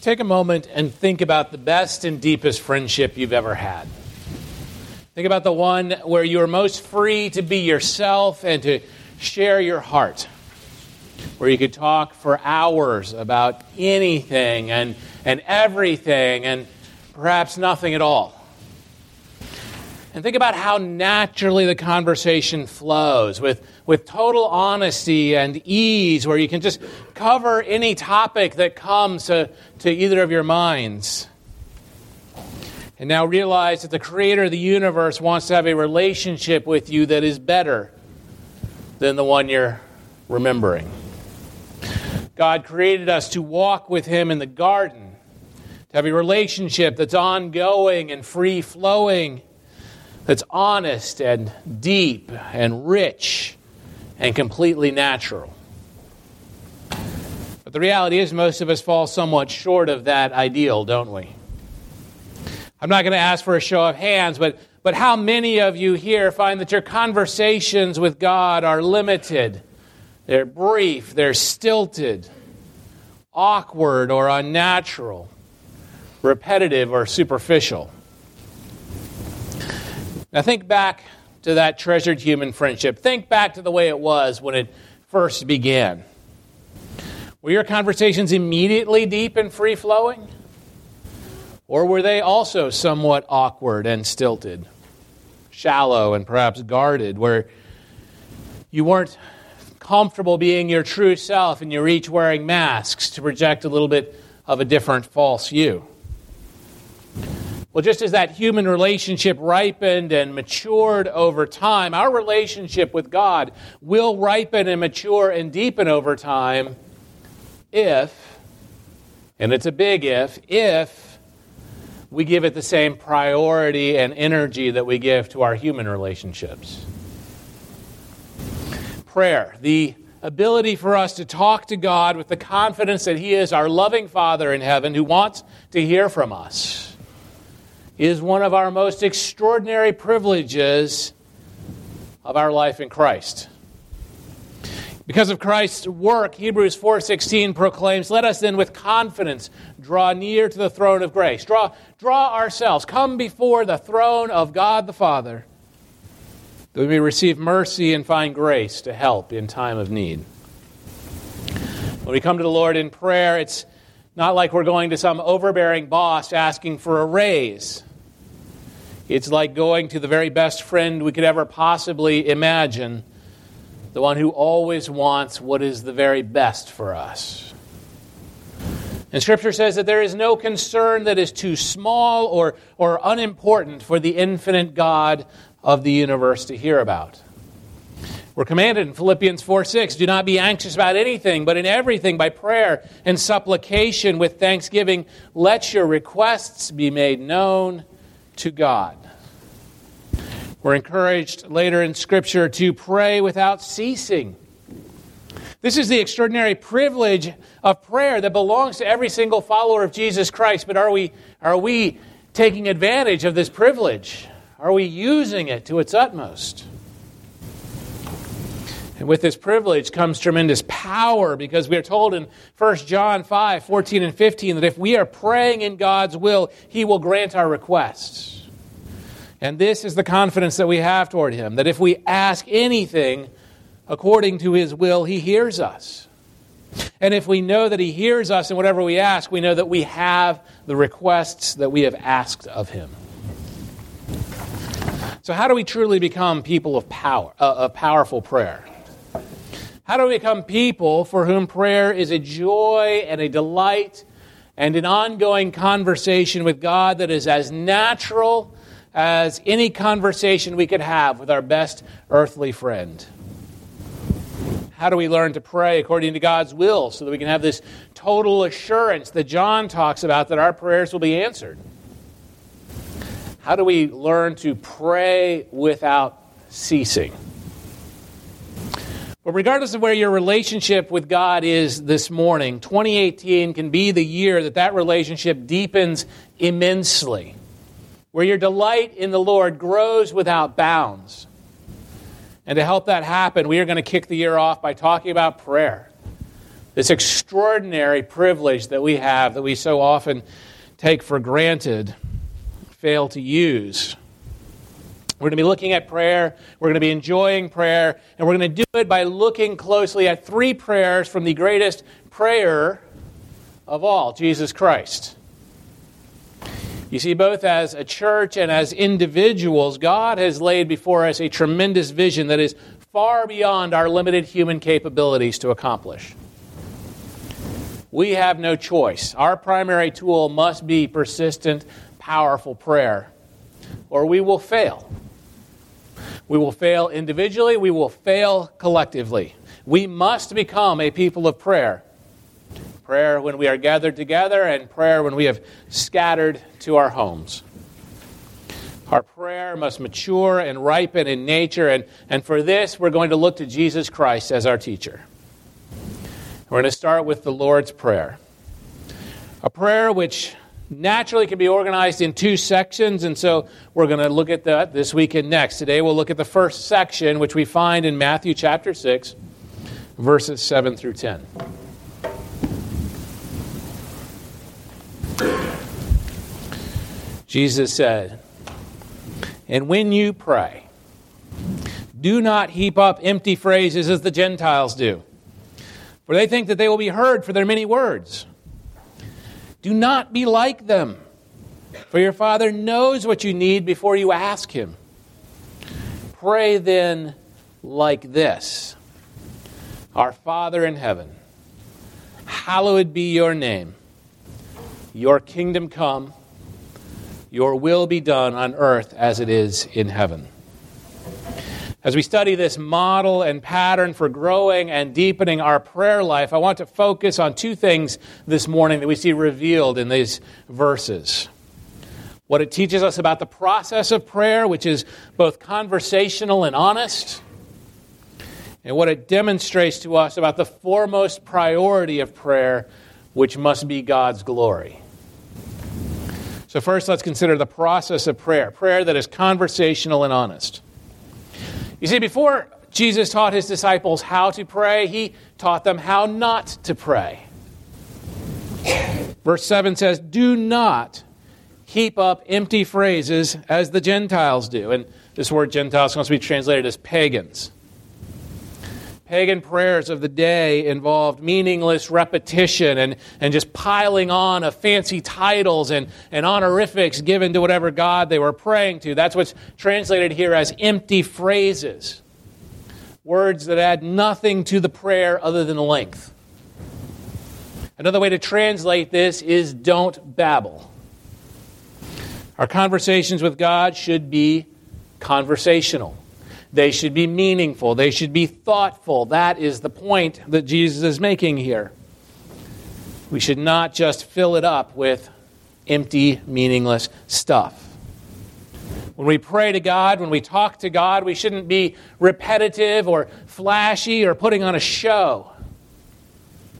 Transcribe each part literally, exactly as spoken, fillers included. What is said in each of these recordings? take a moment and think about the best and deepest friendship you've ever had. Think about the one where you are most free to be yourself and to share your heart, where you could talk for hours about anything and, and everything and perhaps nothing at all. And think about how naturally the conversation flows with, with total honesty and ease, where you can just cover any topic that comes to, to either of your minds. And now realize that the Creator of the universe wants to have a relationship with you that is better than the one you're remembering. God created us to walk with Him in the garden, to have a relationship that's ongoing and free-flowing, that's honest and deep and rich and completely natural. But the reality is most of us fall somewhat short of that ideal, don't we? I'm not going to ask for a show of hands, but, but how many of you here find that your conversations with God are limited? They're brief, they're stilted, awkward or unnatural, repetitive or superficial. Now think back to that treasured human friendship. Think back to the way it was when it first began. Were your conversations immediately deep and free-flowing? Or were they also somewhat awkward and stilted, shallow and perhaps guarded, where you weren't comfortable being your true self and you're each wearing masks to project a little bit of a different false you? Well, just as that human relationship ripened and matured over time, our relationship with God will ripen and mature and deepen over time if, and it's a big if, if we give it the same priority and energy that we give to our human relationships. Prayer, the ability for us to talk to God with the confidence that He is our loving Father in heaven who wants to hear from us, is one of our most extraordinary privileges of our life in Christ. Because of Christ's work, Hebrews four sixteen proclaims, "Let us then with confidence draw near to the throne of grace." Draw, draw ourselves, come before the throne of God the Father, that we may receive mercy and find grace to help in time of need. When we come to the Lord in prayer, it's not like we're going to some overbearing boss asking for a raise. It's like going to the very best friend we could ever possibly imagine, the one who always wants what is the very best for us. And Scripture says that there is no concern that is too small or, or unimportant for the infinite God of the universe to hear about. We're commanded in Philippians four six, "Do not be anxious about anything, but in everything by prayer and supplication with thanksgiving, let your requests be made known to God." We're encouraged later in Scripture to pray without ceasing. This is the extraordinary privilege of prayer that belongs to every single follower of Jesus Christ. But are we, are we taking advantage of this privilege? Are we using it to its utmost? And with this privilege comes tremendous power, because we are told in First John five fourteen and fifteen that if we are praying in God's will, He will grant our requests. And this is the confidence that we have toward Him, that if we ask anything according to His will, He hears us. And if we know that He hears us in whatever we ask, we know that we have the requests that we have asked of Him. So how do we truly become people of power, uh, of powerful prayer? How do we become people for whom prayer is a joy and a delight and an ongoing conversation with God that is as natural as any conversation we could have with our best earthly friend? How do we learn to pray according to God's will so that we can have this total assurance that John talks about, that our prayers will be answered? How do we learn to pray without ceasing? But regardless of where your relationship with God is this morning, twenty eighteen can be the year that that relationship deepens immensely, where your delight in the Lord grows without bounds. And to help that happen, we are going to kick the year off by talking about prayer. this extraordinary privilege that we have that we so often take for granted, fail to use. We're going to be looking at prayer, we're going to be enjoying prayer, and we're going to do it by looking closely at three prayers from the greatest prayer of all, Jesus Christ. You see, both as a church and as individuals, God has laid before us a tremendous vision that is far beyond our limited human capabilities to accomplish. We have no choice. Our primary tool must be persistent, powerful prayer, or we will fail. We will fail individually. We will fail collectively. We must become a people of prayer. Prayer when we are gathered together and prayer when we have scattered to our homes. Our prayer must mature and ripen in nature, and, and for this we're going to look to Jesus Christ as our teacher. We're going to start with the Lord's Prayer. A prayer which naturally can be organized in two sections, and so we're going to look at that this week and next. Today we'll look at the first section, which we find in Matthew chapter six, verses seven through ten. Jesus said, "And when you pray, do not heap up empty phrases as the Gentiles do, for they think that they will be heard for their many words. Do not be like them, for your Father knows what you need before you ask Him. Pray then like this: Our Father in heaven, hallowed be your name. Your kingdom come, your will be done on earth as it is in heaven." As we study this model and pattern for growing and deepening our prayer life, I want to focus on two things this morning that we see revealed in these verses. What it teaches us about the process of prayer, which is both conversational and honest, and what it demonstrates to us about the foremost priority of prayer, which must be God's glory. So first, let's consider the process of prayer, prayer that is conversational and honest. You see, before Jesus taught his disciples how to pray, he taught them how not to pray. Verse seven says, "Do not heap up empty phrases as the Gentiles do." And this word Gentiles comes to be translated as pagans. Pagan prayers of the day involved meaningless repetition and, and just piling on of fancy titles and, and honorifics given to whatever God they were praying to. That's what's translated here as empty phrases, words that add nothing to the prayer other than length. Another way to translate this is don't babble. Our conversations with God should be conversational. They should be meaningful. They should be thoughtful. That is the point that Jesus is making here. We should not just fill it up with empty, meaningless stuff. When we pray to God, when we talk to God, we shouldn't be repetitive or flashy or putting on a show.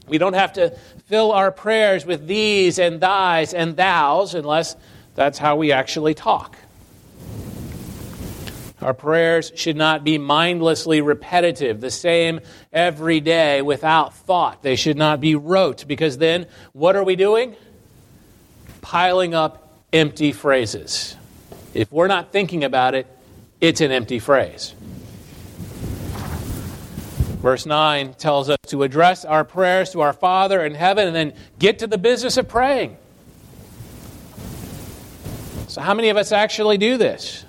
We don't have to fill our prayers with these and thys and thous unless that's how we actually talk. Our prayers should not be mindlessly repetitive, the same every day without thought. They should not be rote, because then what are we doing? Piling up empty phrases. If we're not thinking about it, it's an empty phrase. Verse nine tells us to address our prayers to our Father in heaven and then get to the business of praying. So how many of us actually do this?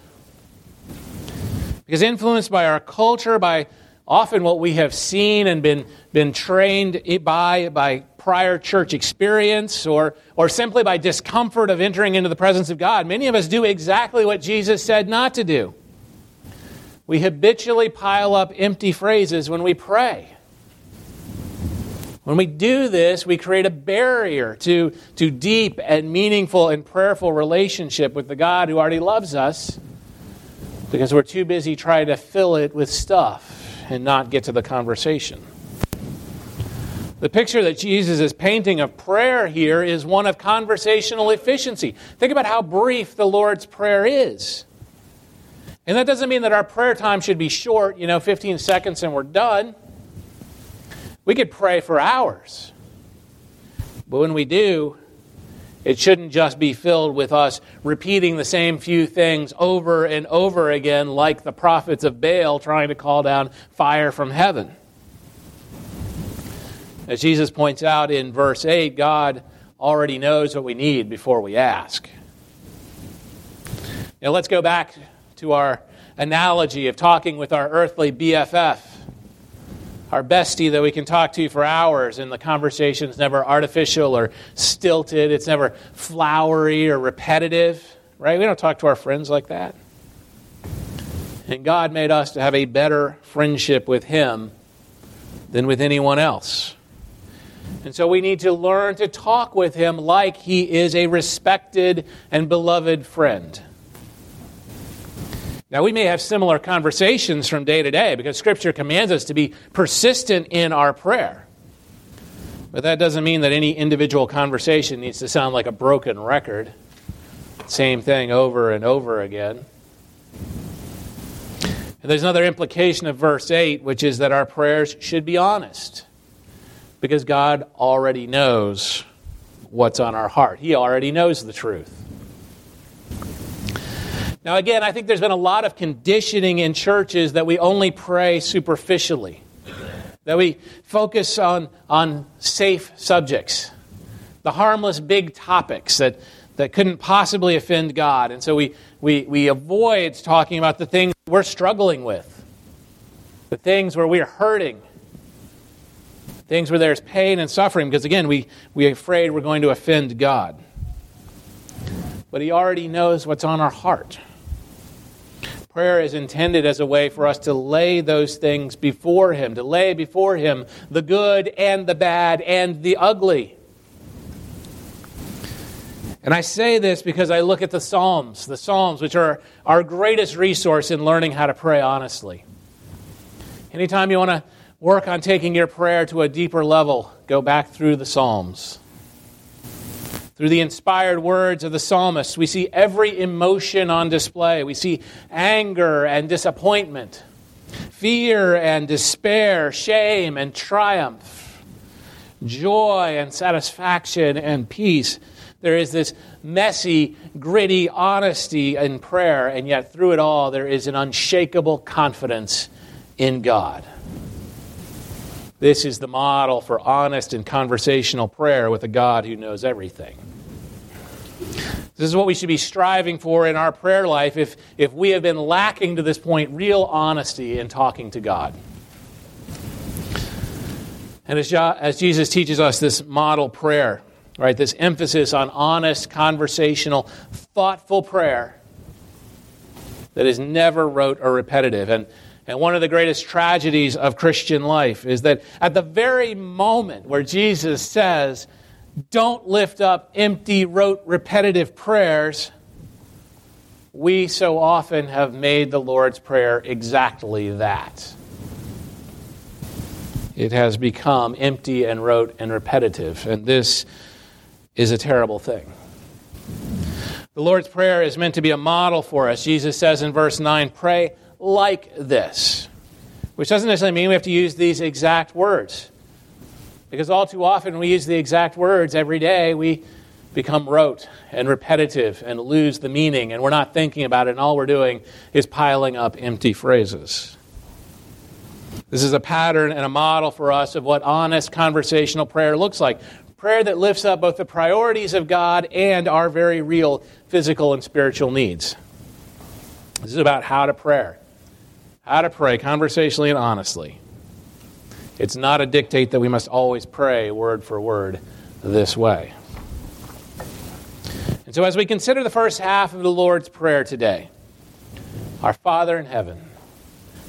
Because influenced by our culture, by often what we have seen and been been trained by by prior church experience, or or simply by discomfort of entering into the presence of God, many of us do exactly what Jesus said not to do. We habitually pile up empty phrases when we pray. When we do this, we create a barrier to, to deep and meaningful and prayerful relationship with the God who already loves us, because we're too busy trying to fill it with stuff and not get to the conversation. The picture that Jesus is painting of prayer here is one of conversational efficiency. Think about how brief the Lord's Prayer is. And that doesn't mean that our prayer time should be short, you know, fifteen seconds and we're done. We could pray for hours. But when we do, it shouldn't just be filled with us repeating the same few things over and over again like the prophets of Baal trying to call down fire from heaven. As Jesus points out in verse eight, God already knows what we need before we ask. Now let's go back to our analogy of talking with our earthly B F F, our bestie that we can talk to for hours, and the conversation is never artificial or stilted. It's never flowery or repetitive, right? We don't talk to our friends like that. And God made us to have a better friendship with Him than with anyone else. And so we need to learn to talk with Him like He is a respected and beloved friend. Now, we may have similar conversations from day to day because Scripture commands us to be persistent in our prayer. But that doesn't mean that any individual conversation needs to sound like a broken record. Same thing over and over again. And there's another implication of verse eight, which is that our prayers should be honest because God already knows what's on our heart. He already knows the truth. Now, again, I think there's been a lot of conditioning in churches that we only pray superficially, that we focus on, on safe subjects, the harmless big topics that, that couldn't possibly offend God. And so we, we, we avoid talking about the things we're struggling with, the things where we're hurting, things where there's pain and suffering, because, again, we, we're afraid we're going to offend God. But He already knows what's on our heart. Prayer is intended as a way for us to lay those things before Him, to lay before Him the good and the bad and the ugly. And I say this because I look at the Psalms, the Psalms, which are our greatest resource in learning how to pray honestly. Anytime you want to work on taking your prayer to a deeper level, go back through the Psalms. Through the inspired words of the psalmist, we see every emotion on display. We see anger and disappointment, fear and despair, shame and triumph, joy and satisfaction and peace. There is this messy, gritty honesty in prayer, and yet through it all, there is an unshakable confidence in God. This is the model for honest and conversational prayer with a God who knows everything. This is what we should be striving for in our prayer life if, if we have been lacking to this point real honesty in talking to God. And as, as Jesus teaches us this model prayer, right, this emphasis on honest, conversational, thoughtful prayer that is never rote or repetitive. And And one of the greatest tragedies of Christian life is that at the very moment where Jesus says, don't lift up empty, rote, repetitive prayers, we so often have made the Lord's Prayer exactly that. It has become empty and rote and repetitive, and this is a terrible thing. The Lord's Prayer is meant to be a model for us. Jesus says in verse nine, pray like this, which doesn't necessarily mean we have to use these exact words, because all too often we use the exact words every day. We become rote and repetitive and lose the meaning, and we're not thinking about it, and all we're doing is piling up empty phrases. This is a pattern and a model for us of what honest conversational prayer looks like, prayer that lifts up both the priorities of God and our very real physical and spiritual needs. This is about how to pray. How to pray conversationally and honestly. It's not a dictate that we must always pray word for word this way. And so as we consider the first half of the Lord's Prayer today, our Father in heaven,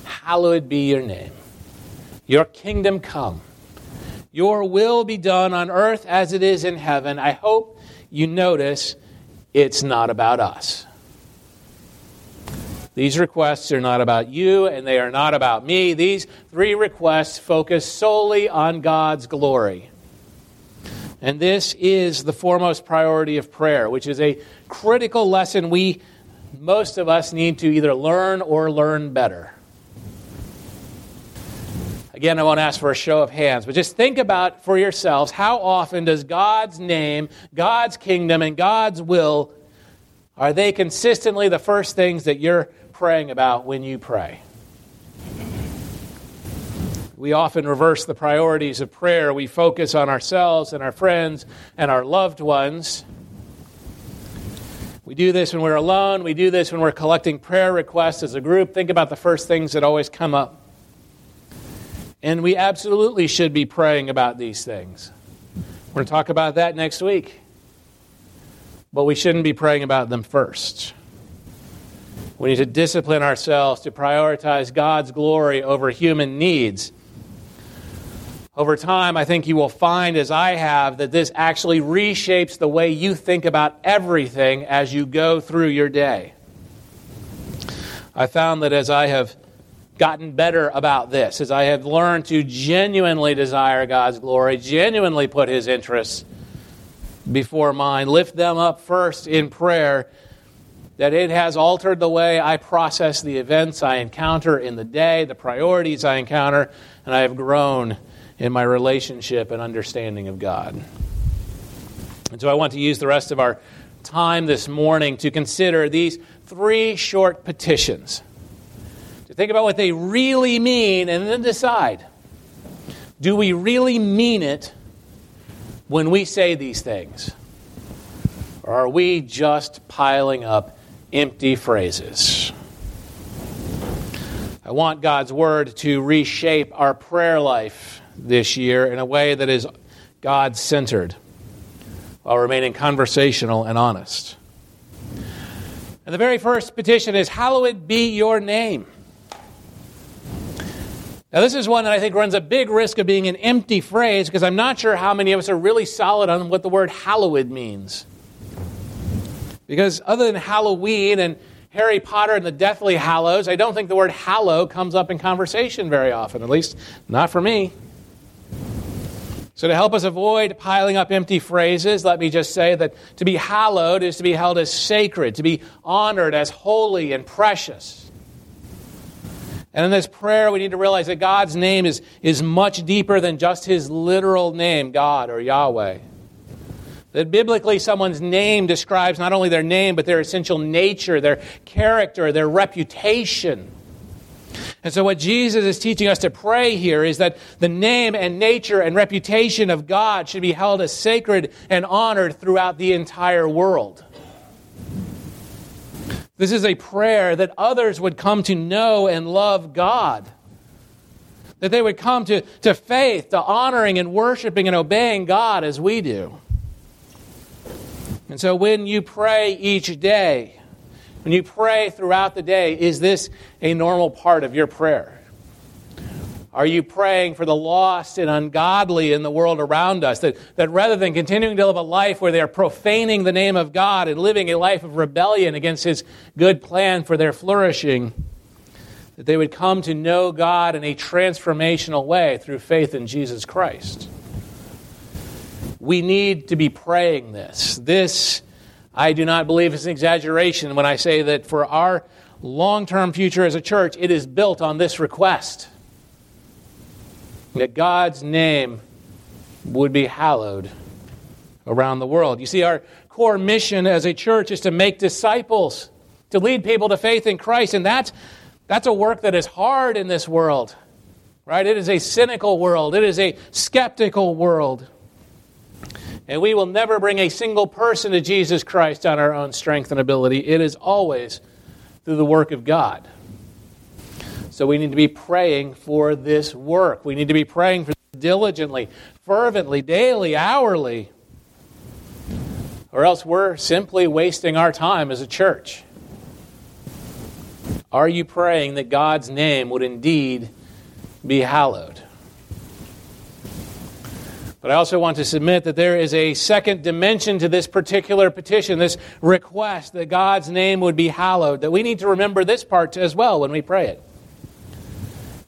hallowed be your name. Your kingdom come. Your will be done on earth as it is in heaven. I hope you notice it's not about us. These requests are not about you, and they are not about me. These three requests focus solely on God's glory. And this is the foremost priority of prayer, which is a critical lesson we, most of us, need to either learn or learn better. Again, I won't ask for a show of hands, but just think about for yourselves, how often does God's name, God's kingdom, and God's will, are they consistently the first things that you're praying about when you pray? We often reverse the priorities of prayer. We focus on ourselves and our friends and our loved ones. We do this when we're alone. We do this when we're collecting prayer requests as a group. Think about the first things that always come up. And we absolutely should be praying about these things. We're going to talk about that next week. But we shouldn't be praying about them first. We need to discipline ourselves to prioritize God's glory over human needs. Over time, I think you will find, as I have, that this actually reshapes the way you think about everything as you go through your day. I found that as I have gotten better about this, as I have learned to genuinely desire God's glory, genuinely put His interests before mine, lift them up first in prayer, that it has altered the way I process the events I encounter in the day, the priorities I encounter, and I have grown in my relationship and understanding of God. And so I want to use the rest of our time this morning to consider these three short petitions, to think about what they really mean, and then decide, do we really mean it when we say these things? Or are we just piling up empty phrases? I want God's Word to reshape our prayer life this year in a way that is God-centered while remaining conversational and honest. And the very first petition is, hallowed be your name. Now, this is one that I think runs a big risk of being an empty phrase, because I'm not sure how many of us are really solid on what the word hallowed means. Because other than Halloween and Harry Potter and the Deathly Hallows, I don't think the word hallow comes up in conversation very often, at least not for me. So to help us avoid piling up empty phrases, let me just say that to be hallowed is to be held as sacred, to be honored as holy and precious. And in this prayer, we need to realize that God's name is, is much deeper than just His literal name, God or Yahweh. That biblically, someone's name describes not only their name, but their essential nature, their character, their reputation. And so what Jesus is teaching us to pray here is that the name and nature and reputation of God should be held as sacred and honored throughout the entire world. This is a prayer that others would come to know and love God. That they would come to, to faith, to honoring and worshiping and obeying God as we do. And so when you pray each day, when you pray throughout the day, is this a normal part of your prayer? Are you praying for the lost and ungodly in the world around us? That, that rather than continuing to live a life where they are profaning the name of God and living a life of rebellion against His good plan for their flourishing, that they would come to know God in a transformational way through faith in Jesus Christ. We need to be praying this. This I do not believe it's an exaggeration when I say that for our long-term future as a church, it is built on this request. That God's name would be hallowed around the world. You see, our core mission as a church is to make disciples, to lead people to faith in Christ. And that's, that's a work that is hard in this world, right? It is a cynical world. It is a skeptical world. And we will never bring a single person to Jesus Christ on our own strength and ability. It is always through the work of God. So we need to be praying for this work. We need to be praying for this diligently, fervently, daily, hourly. Or else we're simply wasting our time as a church. Are you praying that God's name would indeed be hallowed? But I also want to submit that there is a second dimension to this particular petition, this request that God's name would be hallowed, that we need to remember this part as well when we pray it.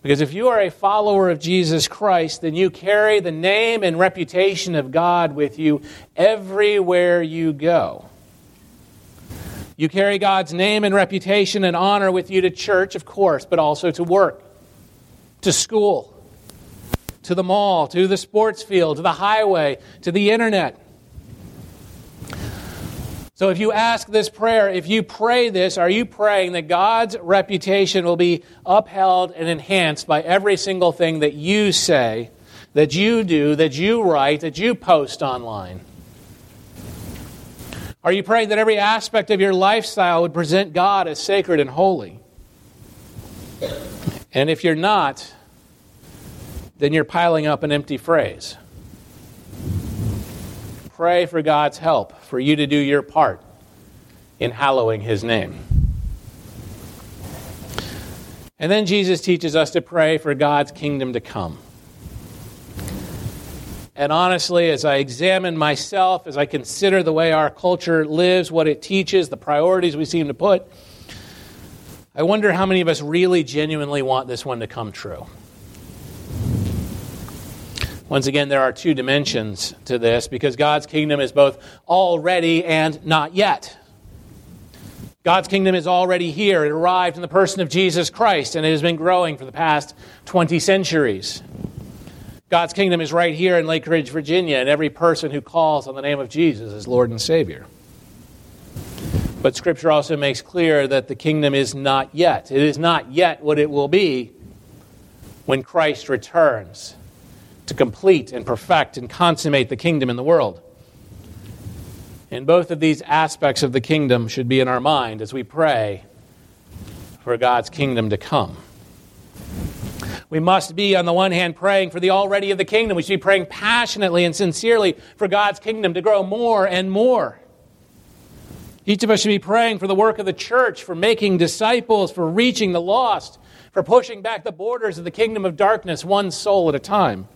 Because if you are a follower of Jesus Christ, then you carry the name and reputation of God with you everywhere you go. You carry God's name and reputation and honor with you to church, of course, but also to work, to school, to the mall, to the sports field, to the highway, to the internet. So if you ask this prayer, if you pray this, are you praying that God's reputation will be upheld and enhanced by every single thing that you say, that you do, that you write, that you post online? Are you praying that every aspect of your lifestyle would present God as sacred and holy? And if you're not, then you're piling up an empty phrase. Pray for God's help, for you to do your part in hallowing His name. And then Jesus teaches us to pray for God's kingdom to come. And honestly, as I examine myself, as I consider the way our culture lives, what it teaches, the priorities we seem to put, I wonder how many of us really genuinely want this one to come true. Once again, there are two dimensions to this, because God's kingdom is both already and not yet. God's kingdom is already here. It arrived in the person of Jesus Christ, and it has been growing for the past twenty centuries. God's kingdom is right here in Lake Ridge, Virginia, and every person who calls on the name of Jesus is Lord and Savior. But Scripture also makes clear that the kingdom is not yet. It is not yet what it will be when Christ returns to complete and perfect and consummate the kingdom in the world. And both of these aspects of the kingdom should be in our mind as we pray for God's kingdom to come. We must be, on the one hand, praying for the already of the kingdom. We should be praying passionately and sincerely for God's kingdom to grow more and more. Each of us should be praying for the work of the church, for making disciples, for reaching the lost, for pushing back the borders of the kingdom of darkness one soul at a time.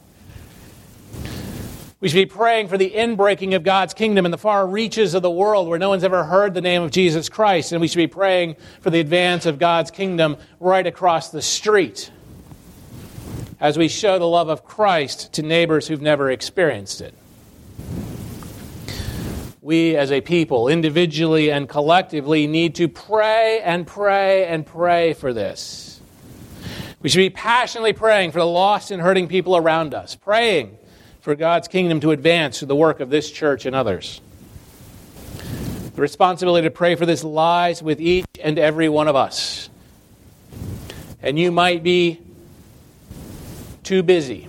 We should be praying for the inbreaking of God's kingdom in the far reaches of the world where no one's ever heard the name of Jesus Christ. And we should be praying for the advance of God's kingdom right across the street as we show the love of Christ to neighbors who've never experienced it. We as a people, individually and collectively, need to pray and pray and pray for this. We should be passionately praying for the lost and hurting people around us, praying for God's kingdom to advance through the work of this church and others. The responsibility to pray for this lies with each and every one of us. And you might be too busy,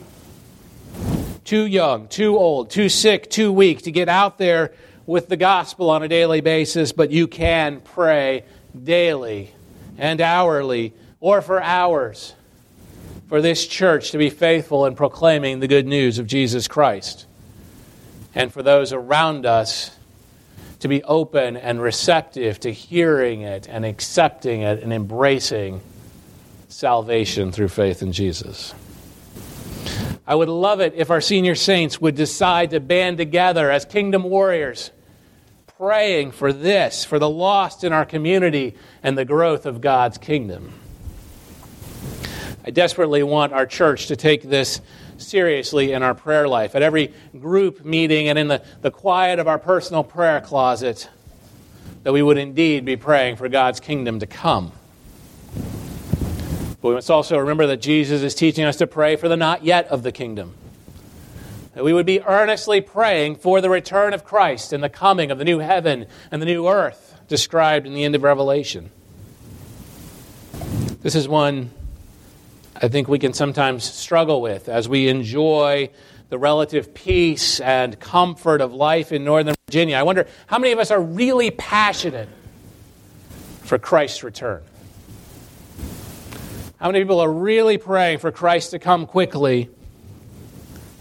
too young, too old, too sick, too weak to get out there with the gospel on a daily basis, but you can pray daily and hourly or for hours for this church to be faithful in proclaiming the good news of Jesus Christ, and for those around us to be open and receptive to hearing it and accepting it and embracing salvation through faith in Jesus. I would love it if our senior saints would decide to band together as kingdom warriors, praying for this, for the lost in our community and the growth of God's kingdom. I desperately want our church to take this seriously in our prayer life. At every group meeting and in the, the quiet of our personal prayer closet, that we would indeed be praying for God's kingdom to come. But we must also remember that Jesus is teaching us to pray for the not yet of the kingdom. That we would be earnestly praying for the return of Christ and the coming of the new heaven and the new earth described in the end of Revelation. This is one I think we can sometimes struggle with as we enjoy the relative peace and comfort of life in Northern Virginia. I wonder how many of us are really passionate for Christ's return. How many people are really praying for Christ to come quickly?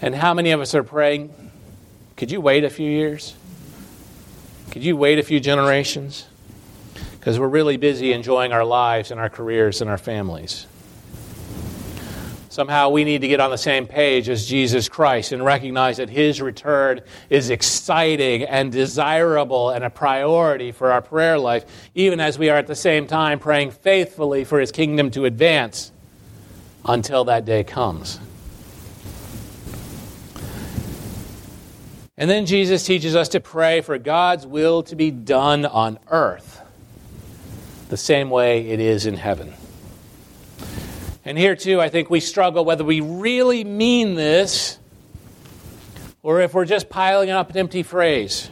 And how many of us are praying, could you wait a few years? Could you wait a few generations? Because we're really busy enjoying our lives and our careers and our families. Somehow we need to get on the same page as Jesus Christ and recognize that His return is exciting and desirable and a priority for our prayer life, even as we are at the same time praying faithfully for His kingdom to advance until that day comes. And then Jesus teaches us to pray for God's will to be done on earth the same way it is in heaven. And here too, I think we struggle whether we really mean this or if we're just piling up an empty phrase.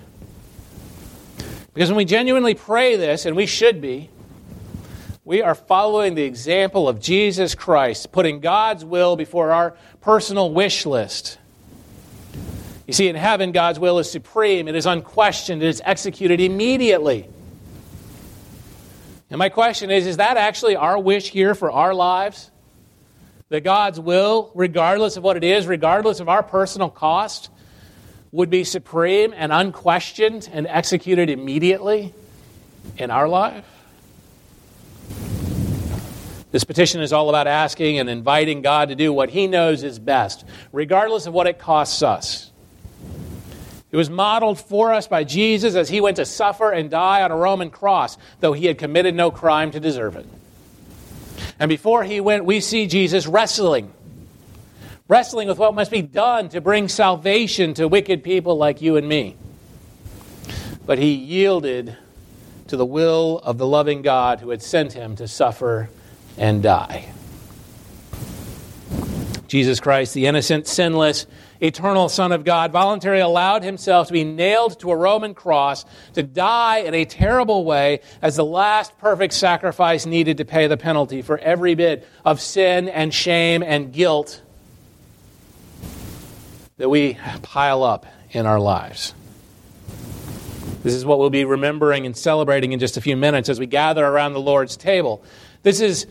Because when we genuinely pray this, and we should be, we are following the example of Jesus Christ, putting God's will before our personal wish list. You see, in heaven, God's will is supreme. It is unquestioned. It is executed immediately. And my question is, is that actually our wish here for our lives? That God's will, regardless of what it is, regardless of our personal cost, would be supreme and unquestioned and executed immediately in our life? This petition is all about asking and inviting God to do what He knows is best, regardless of what it costs us. It was modeled for us by Jesus as He went to suffer and die on a Roman cross, though He had committed no crime to deserve it. And before He went, we see Jesus wrestling. Wrestling with what must be done to bring salvation to wicked people like you and me. But He yielded to the will of the loving God who had sent Him to suffer and die. Jesus Christ, the innocent, sinless, eternal Son of God, voluntarily allowed Himself to be nailed to a Roman cross, to die in a terrible way as the last perfect sacrifice needed to pay the penalty for every bit of sin and shame and guilt that we pile up in our lives. This is what we'll be remembering and celebrating in just a few minutes as we gather around the Lord's table. This is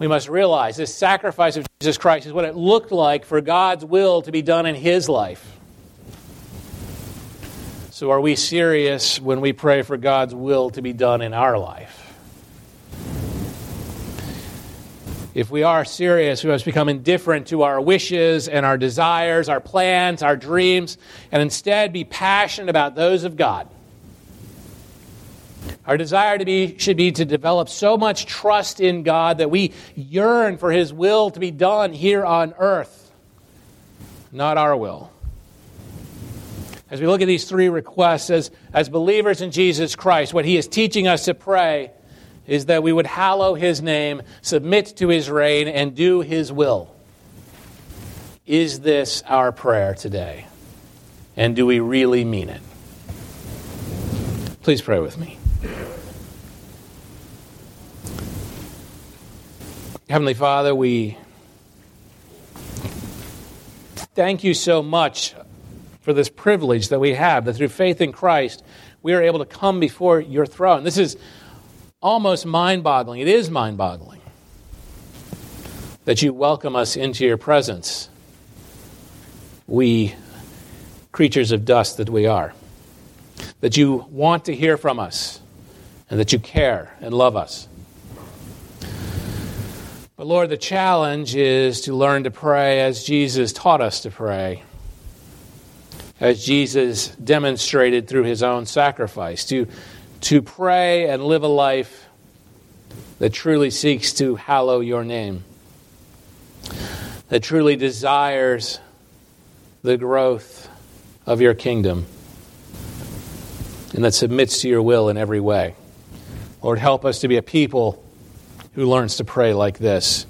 We must realize this sacrifice of Jesus Christ is what it looked like for God's will to be done in His life. So are we serious when we pray for God's will to be done in our life? If we are serious, we must become indifferent to our wishes and our desires, our plans, our dreams, and instead be passionate about those of God. Our desire to be should be to develop so much trust in God that we yearn for His will to be done here on earth, not our will. As we look at these three requests, as, as believers in Jesus Christ, what He is teaching us to pray is that we would hallow His name, submit to His reign, and do His will. Is this our prayer today? And do we really mean it? Please pray with me. Heavenly Father, we thank You so much for this privilege that we have, that through faith in Christ, we are able to come before Your throne. This is almost mind-boggling. It is mind-boggling that You welcome us into Your presence, we creatures of dust that we are. That You want to hear from us, and that You care and love us. But Lord, the challenge is to learn to pray as Jesus taught us to pray, as Jesus demonstrated through His own sacrifice, to, to pray and live a life that truly seeks to hallow Your name, that truly desires the growth of Your kingdom, and that submits to Your will in every way. Lord, help us to be a people who learns to pray like this.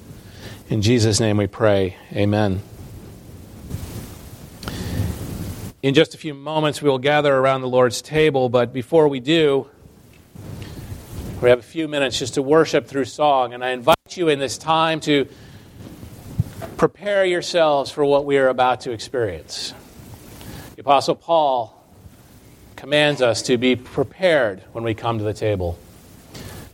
In Jesus' name we pray, amen. In just a few moments, we will gather around the Lord's table, but before we do, we have a few minutes just to worship through song, and I invite you in this time to prepare yourselves for what we are about to experience. The Apostle Paul commands us to be prepared when we come to the table,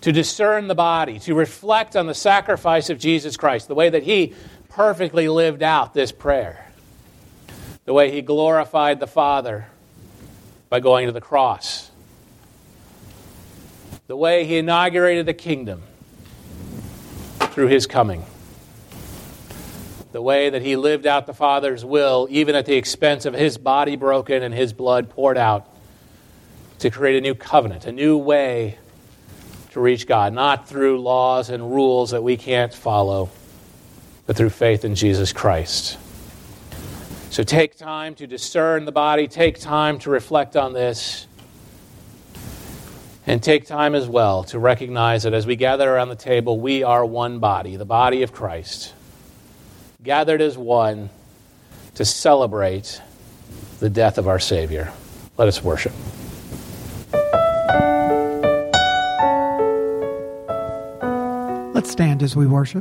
to discern the body, to reflect on the sacrifice of Jesus Christ, the way that He perfectly lived out this prayer, the way He glorified the Father by going to the cross, the way He inaugurated the kingdom through His coming, the way that He lived out the Father's will, even at the expense of His body broken and His blood poured out, to create a new covenant, a new way to reach God, not through laws and rules that we can't follow, but through faith in Jesus Christ. So take time to discern the body, take time to reflect on this, And take time as well to recognize that as we gather around the table, we are one body, the body of Christ, gathered as one to celebrate the death of our Savior. Let us worship. Let's stand as we worship.